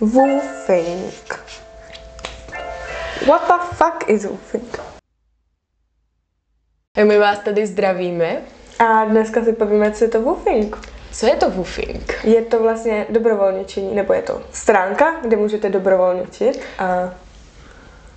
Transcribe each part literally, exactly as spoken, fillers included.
Woofing. What the fuck is woofing? My vás tady zdravíme. A dneska si povíme, co je to woofing. Co je to woofing? Je to vlastně dobrovolničení, nebo je to stránka, kde můžete dobrovolničit. A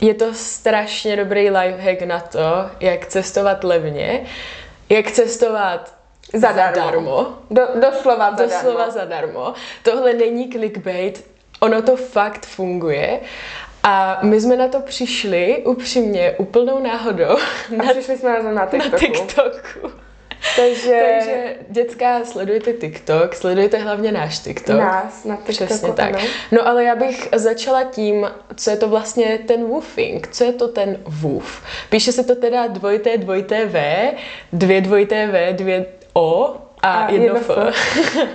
je to strašně dobrý lifehack na to, jak cestovat levně, jak cestovat zadarmo. zadarmo. Do, doslova zadarmo. Doslova zadarmo. Tohle není clickbait, ono to fakt funguje. A my jsme na to přišli, upřímně, úplnou náhodou. A přišli jsme na to na TikToku. Na TikToku. Takže... Takže děcka, sledujte TikTok, sledujte hlavně náš TikTok. Nás na TikToku. Přesně tak. Ne? No ale já bych začala tím, co je to vlastně ten woofing, co je to ten woof. Píše se to teda dvojité dvojité V, dvě dvojité V, dvě O a, a jedno, jedno F.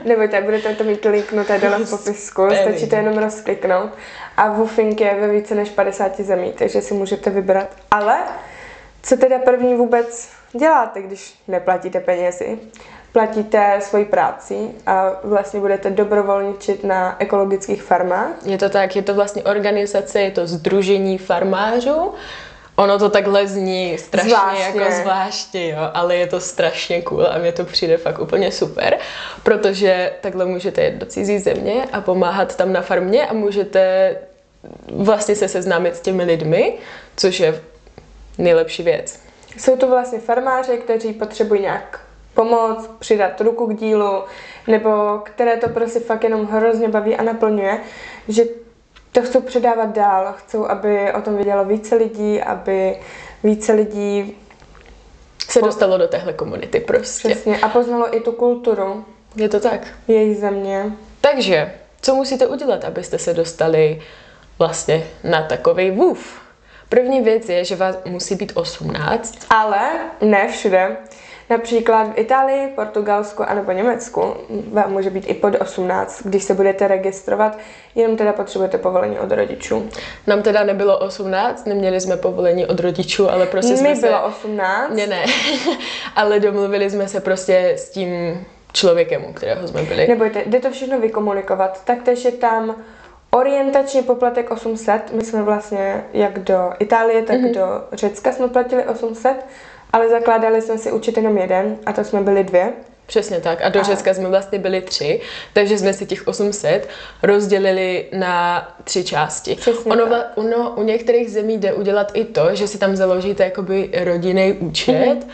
Nebojte, budete to mít linknuté dole v popisku, stačí to jenom rozkliknout. A woofing je ve více než padesáti zemí, takže si můžete vybrat. Ale co teda první vůbec děláte, když neplatíte penězi? Platíte svoji práci a vlastně budete dobrovolničit na ekologických farmách. Je to tak, je to vlastně organizace, je to sdružení farmářů. Ono to takhle zní strašně zvláštně. jako zvláště, jo, ale je to strašně cool a mně to přijde fakt úplně super, protože takhle můžete jet do cizí země a pomáhat tam na farmě a můžete vlastně se seznámit s těmi lidmi, což je nejlepší věc. Jsou to vlastně farmáři, kteří potřebují nějak pomoc, přidat ruku k dílu, nebo které to prostě fakt jenom hrozně baví a naplňuje, že to chcou předávat dál, chcou, aby o tom vědělo více lidí, aby více lidí se dostalo do téhle komunity prostě. Přesně, a poznalo i tu kulturu. Je to tak. Její země. Takže, co musíte udělat, abyste se dostali vlastně na takovej woof? První věc je, že vás musí být osmnáct. Ale ne všude. Například v Itálii, Portugalsku anebo Německu vám může být i pod osmnáct, když se budete registrovat, jenom teda potřebujete povolení od rodičů. Nám teda nebylo osmnáct, neměli jsme povolení od rodičů, ale prostě jsme se... bylo osmnáct. Ne, ne. Ale domluvili jsme se prostě s tím člověkem, u kterého jsme byli. Nebojte, jde to všechno vykomunikovat. Taktéž je tam orientační poplatek osm set, my jsme vlastně jak do Itálie, tak mm-hmm. do Řecka jsme platili osm set, ale zakládali jsme si určitě jenom jeden a to jsme byli dvě. Přesně tak a do a... Řecka jsme vlastně byli tři, takže jsme si těch osm set rozdělili na tři části. Ono, ono u některých zemí jde udělat i to, že si tam založíte jakoby rodinný účet mm-hmm.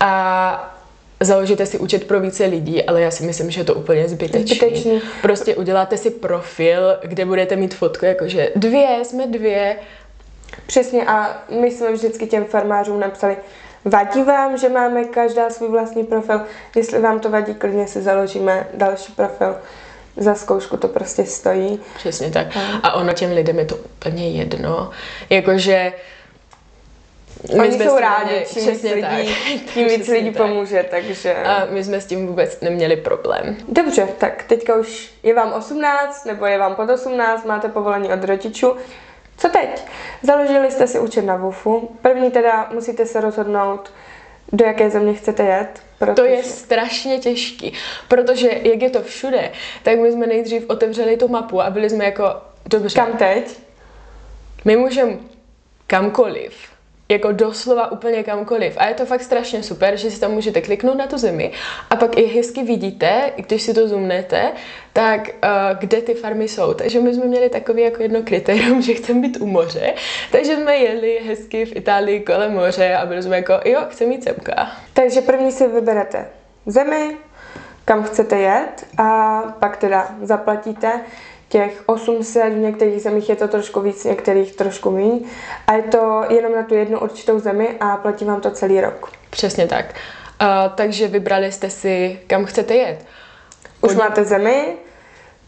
a založíte si účet pro více lidí, ale já si myslím, že je to úplně zbytečný. Zbytečný. Prostě uděláte si profil, kde budete mít fotku, jakože dvě, jsme dvě. Přesně a my jsme vždycky těm farmářům napsali, vadí vám, že máme každá svůj vlastní profil, jestli vám to vadí, klidně si založíme další profil. Za zkoušku to prostě stojí. Přesně tak. A ono těm lidem je to úplně jedno. Jakože my oni jsou rádi, čím víc lidí, tím víc lidí pomůže, takže... A my jsme s tím vůbec neměli problém. Dobře, tak teďka už je vám osmnáct, nebo je vám pod osmnáct, máte povolení od rodičů. Co teď? Založili jste si účet na woofu. První teda musíte se rozhodnout, do jaké země chcete jet. Protože... To je strašně těžký, protože jak je to všude, tak my jsme nejdřív otevřeli tu mapu a byli jsme jako, dobře. Kam teď? My můžeme kamkoliv. Jako doslova úplně kamkoliv. A je to fakt strašně super, že si tam můžete kliknout na tu zemi a pak i hezky vidíte, když si to zoomnete, tak uh, kde ty farmy jsou. Takže my jsme měli takový jako jedno kritérium, že chceme být u moře, takže jsme jeli hezky v Itálii kolem moře a byli jsme jako, jo, chceme jít semka. Takže první si vyberete zemi, kam chcete jet a pak teda zaplatíte těch osm set, v některých zemích je to trošku víc, v některých trošku méně. A je to jenom na tu jednu určitou zemi a platí vám to celý rok. Přesně tak. Uh, takže vybrali jste si, kam chcete jet. Pod... Už máte zemi.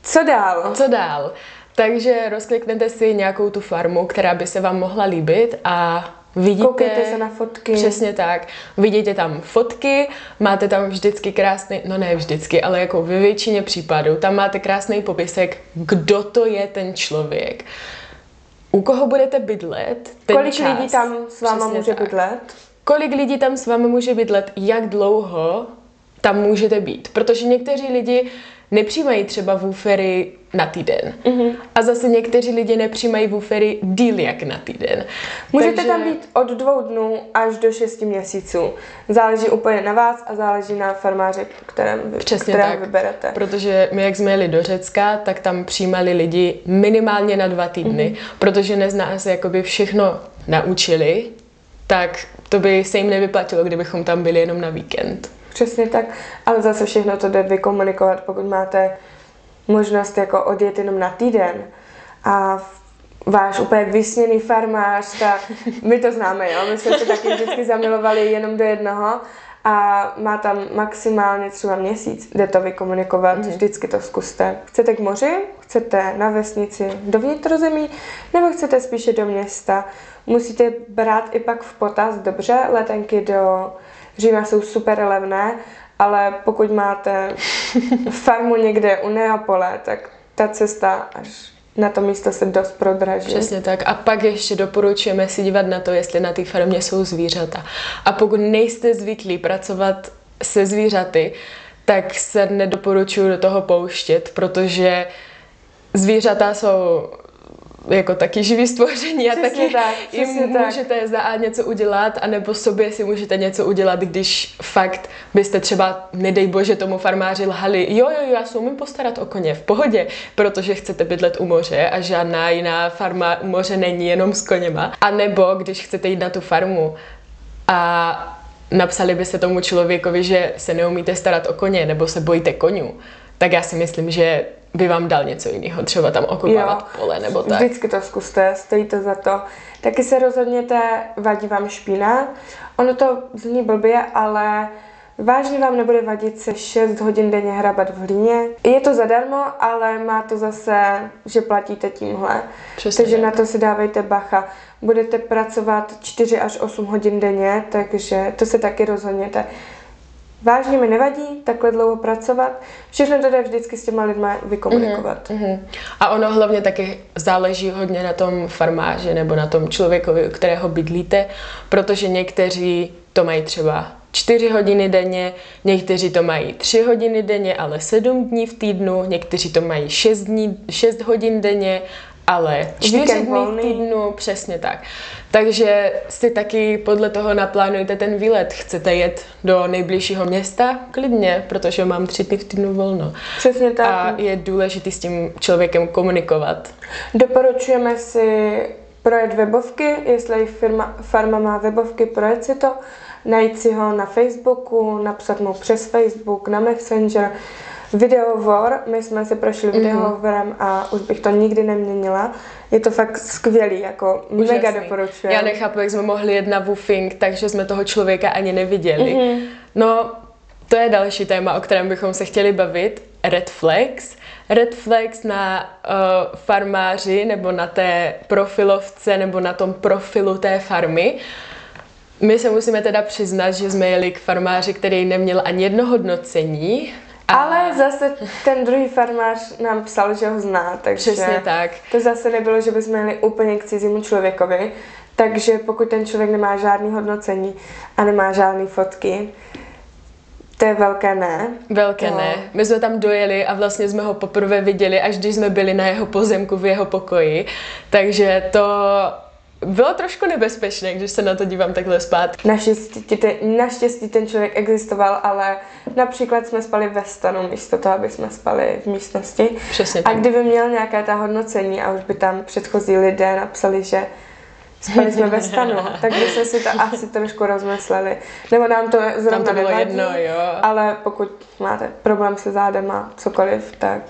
Co dál? Co dál? Takže rozkliknete si nějakou tu farmu, která by se vám mohla líbit a vidíte... Koukejte se na fotky. Přesně tak. Vidíte tam fotky, máte tam vždycky krásný, no ne vždycky, ale jako ve většině případů, tam máte krásný popisek, kdo to je ten člověk, u koho budete bydlet, ten Kolik čas. lidí tam s váma Přesně může tak. bydlet? Kolik lidí tam s váma může bydlet, jak dlouho tam můžete být, protože někteří lidi nepřijímají třeba woofery na týden. Mm-hmm. A zase někteří lidi nepřijímají woofery díl jak na týden. Můžete Takže... tam být od dvou dnů až do šesti měsíců. Záleží úplně na vás a záleží na farmáři, kterém, kterém vyberete. Protože my, jak jsme jeli do Řecka, tak tam přijímali lidi minimálně na dva týdny, mm-hmm. protože nezná se jakoby všechno naučili, tak to by se jim nevyplatilo, kdybychom tam byli jenom na víkend. Přesně tak, ale zase všechno to jde vykomunikovat, pokud máte možnost jako odjet jenom na týden a váš úplně vysněný farmář, tak my to známe, jo? My jsme se taky vždycky zamilovali jenom do jednoho a má tam maximálně třeba měsíc, jde to vykomunikovat, mm-hmm. vždycky to zkuste. Chcete k moři, chcete na vesnici do vnitrozemí, nebo chcete spíše do města. Musíte brát i pak v potaz, dobře, letenky do Říma jsou super levné, ale pokud máte farmu někde u Neapole, tak ta cesta až na to místo se dost prodraží. Přesně tak. A pak ještě doporučujeme si dívat na to, jestli na té farmě jsou zvířata. A pokud nejste zvyklí pracovat se zvířaty, tak se nedoporučuju do toho pouštět, protože zvířata jsou jako taky živý stvoření a přesně taky tak, jim tak. můžete za A něco udělat, anebo sobě si můžete něco udělat, když fakt byste třeba, nedej bože, tomu farmáři lhali, jo, jo, já se umím postarat o koně, v pohodě, protože chcete bydlet u moře a žádná jiná farma u moře není, jenom s koněma. A nebo když chcete jít na tu farmu a napsali byste tomu člověkovi, že se neumíte starat o koně, nebo se bojíte konňů, tak já si myslím, že by vám dal něco jiného, třeba tam okopávat pole nebo tak. Vždycky to zkuste, stojí to za to. Taky se rozhodněte, vadí vám špína. Ono to zní blbě, ale vážně vám nebude vadit se šest hodin denně hrabat v hlíně. Je to zadarmo, ale má to zase, že platíte tímhle. Přesně takže tak. Na to si dávejte bacha. Budete pracovat čtyři až osm hodin denně, takže to se taky rozhodněte. Vážně mi nevadí takhle dlouho pracovat. Všechno to jde vždycky s těma lidma vykomunikovat. Mm, mm. A ono hlavně taky záleží hodně na tom farmáři nebo na tom člověkovi, u kterého bydlíte, protože někteří to mají třeba čtyři hodiny denně, někteří to mají tři hodiny denně, ale sedm dní v týdnu, někteří to mají šest dní, šest hodin denně, ale čtyři dny v týdnu, přesně tak. Takže si taky podle toho naplánujte ten výlet. Chcete jet do nejbližšího města? Klidně, protože mám tři dny v týdnu volno. Přesně tak. A je důležité s tím člověkem komunikovat. Doporučujeme si projet webovky, jestli firma, farma má webovky, projet si to, najít si ho na Facebooku, napsat mu přes Facebook, na Messenger, videovor, my jsme si prošli mm-hmm. videovorem a už bych to nikdy neměnila. Je to fakt skvělý, jako úžasný. Mega doporučuji. Já nechápu, jak jsme mohli jet na woofing, takže jsme toho člověka ani neviděli. Mm-hmm. No, to je další téma, o kterém bychom se chtěli bavit. Red flags. Red flags na uh, farmáři nebo na té profilovce nebo na tom profilu té farmy. My se musíme teda přiznat, že jsme jeli k farmáři, který neměl ani jedno hodnocení. A... Ale zase ten druhý farmář nám psal, že ho zná, takže přesně tak. To zase nebylo, že bychom jeli úplně k cizímu člověkovi, takže pokud ten člověk nemá žádný hodnocení a nemá žádný fotky, to je velké ne. Velké no. ne. My jsme tam dojeli a vlastně jsme ho poprvé viděli, až když jsme byli na jeho pozemku v jeho pokoji, takže to... Bylo trošku nebezpečné, když se na to dívám takhle zpátky. Naštěstí, te, naštěstí ten člověk existoval, ale například jsme spali ve stanu místo toho, aby jsme spali v místnosti. Přesně tak. A kdyby měl nějaké ta hodnocení a už by tam předchozí lidé napsali, že spali jsme ve stanu, tak by jsme si to asi trošku rozmysleli. Nebo nám to zrovna nevadí, ale pokud máte problém se zádema, cokoliv, tak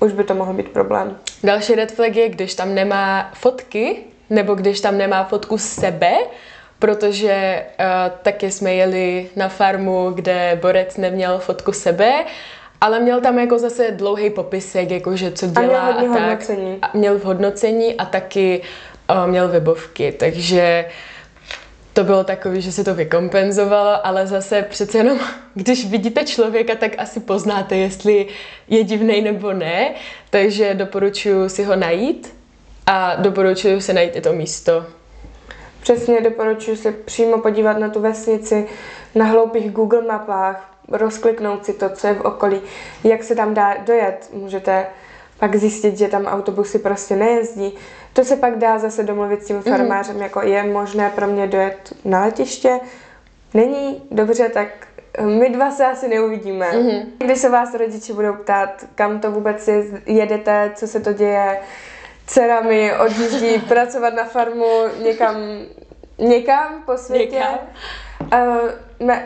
už by to mohl být problém. Další red flag je, když tam nemá fotky, nebo když tam nemá fotku sebe, protože uh, taky jsme jeli na farmu, kde borec neměl fotku sebe, ale měl tam jako zase dlouhý popisek, jakože co dělá a, měl a tak. Hodnocení. A měl v hodnocení a taky uh, měl webovky, takže to bylo takové, že se to vykompenzovalo, ale zase přece jenom, když vidíte člověka, tak asi poznáte, jestli je divnej nebo ne, takže doporučuji si ho najít. A doporučuji se najít i to místo. Přesně, doporučuji se přímo podívat na tu vesnici, na hloupých Google mapách. rozkliknout si to, co je v okolí, jak se tam dá dojet. Můžete pak zjistit, že tam autobusy prostě nejezdí. To se pak dá zase domluvit s tím farmářem, mm-hmm. jako je možné pro mě dojet na letiště. Není dobře, tak my dva se asi neuvidíme. Mm-hmm. Když se vás rodiče budou ptát, kam to vůbec jedete, co se to děje, dcera mi odjíždí pracovat na farmu někam, někam po světě. Někam.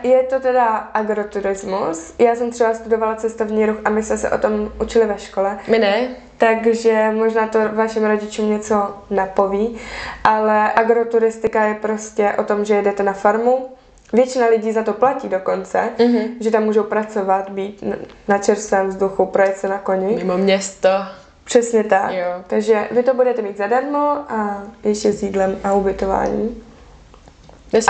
Je to teda agroturismus. Já jsem třeba studovala cestovní ruch a my jsme se o tom učili ve škole. My ne. Takže možná to vašim rodičům něco napoví, ale agroturistika je prostě o tom, že jedete na farmu. Většina lidí za to platí dokonce, mm-hmm. že tam můžou pracovat, být na čerstvém vzduchu, projet se na koni. Mimo město. Přesně tak. Jo. Takže vy to budete mít zadarmo a ještě s jídlem a ubytováním.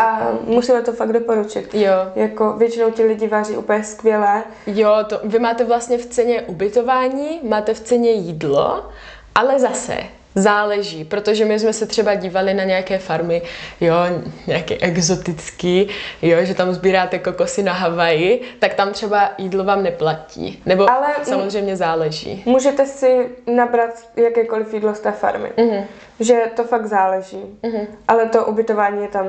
A musíme to fakt doporučit. Jo. Jako většinou ti lidi vaří úplně skvěle. Jo, to, vy máte vlastně v ceně ubytování, máte v ceně jídlo, ale zase záleží, protože my jsme se třeba dívali na nějaké farmy, jo, nějaký exotický, jo, že tam sbíráte kokosy na Havaji, tak tam třeba jídlo vám neplatí. Nebo ale samozřejmě záleží. Můžete si nabrat jakékoliv jídlo z té farmy. Mm-hmm. Že to fakt záleží. Mm-hmm. Ale to ubytování je tam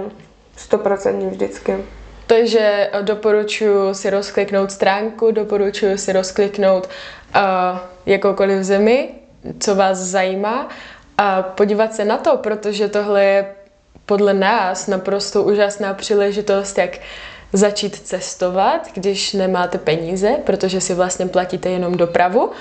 sto procent vždycky. Takže doporučuji si rozkliknout stránku, doporučuji si rozkliknout uh, jakoukoliv zemi, co vás zajímá, a podívat se na to, protože tohle je podle nás naprosto úžasná příležitost, jak začít cestovat, když nemáte peníze, protože si vlastně platíte jenom dopravu.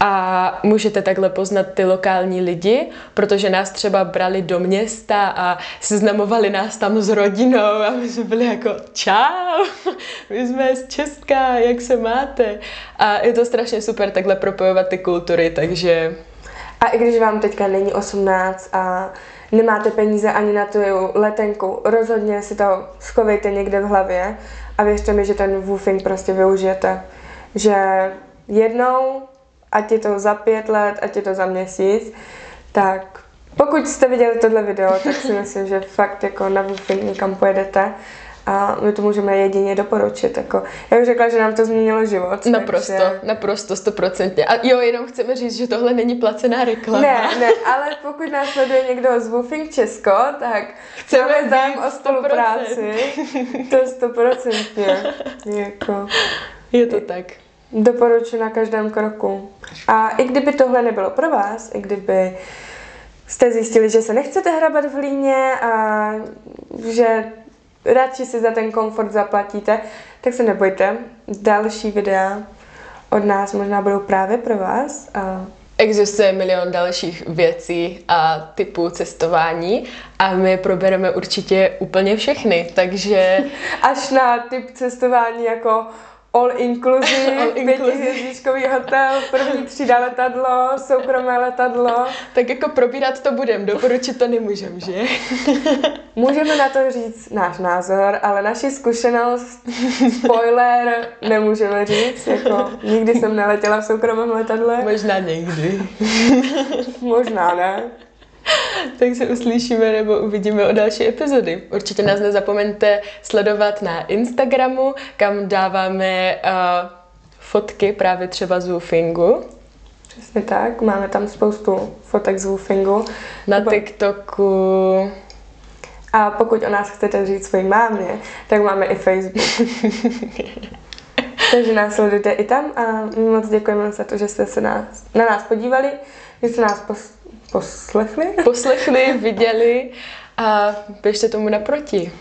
A můžete takhle poznat ty lokální lidi, protože nás třeba brali do města a seznamovali nás tam s rodinou a my jsme byli jako čau, my jsme z Česka, jak se máte? A je to strašně super takhle propojovat ty kultury, takže... A i když vám teďka není osmnáct a nemáte peníze ani na tu letenku, rozhodně si to schovejte někde v hlavě a věřte mi, že ten woofing prostě využijete. Že jednou... Ať je to za pět let, ať je to za měsíc, tak pokud jste viděli tohle video, tak si myslím, že fakt jako na woofing někam pojedete a my to můžeme jedině doporučit. Jako. Já už řekla, že nám to změnilo život. Naprosto, takže... naprosto, stoprocentně. A jo, jenom chceme říct, že tohle není placená reklama. Ne, ne, ale pokud nás sleduje někdo z Woofing Česko, tak chceme zájem o spolupráci. To stoprocentně. Jako. Je to tak. Doporučuji na každém kroku. A i kdyby tohle nebylo pro vás, i kdyby jste zjistili, že se nechcete hrabat v líně a že radši si za ten komfort zaplatíte, tak se nebojte. Další videa od nás možná budou právě pro vás. A... Existuje milion dalších věcí a typů cestování a my probereme určitě úplně všechny, takže... Až na typ cestování jako... All inclusive, pětihvězdičkový hotel, první třída letadlo, soukromé letadlo. Tak jako probírat to budem, doporučit to nemůžem, že? Můžeme na to říct náš názor, ale naši zkušenost, spoiler, nemůžeme říct. Jako, nikdy jsem neletěla v soukromém letadle. Možná někdy. Možná ne. Tak se uslyšíme nebo uvidíme o další epizody. Určitě nás nezapomeňte sledovat na Instagramu, kam dáváme uh, fotky právě třeba z woofingu. Přesně tak, máme tam spoustu fotek z woofingu. Na TikToku. A pokud o nás chcete říct svojí mámě, tak máme i Facebook. Takže nás sledujte i tam a moc děkujeme za to, že jste se nás, na nás podívali, že jste nás pos- Poslechli? Poslechli, viděli a běžte tomu naproti.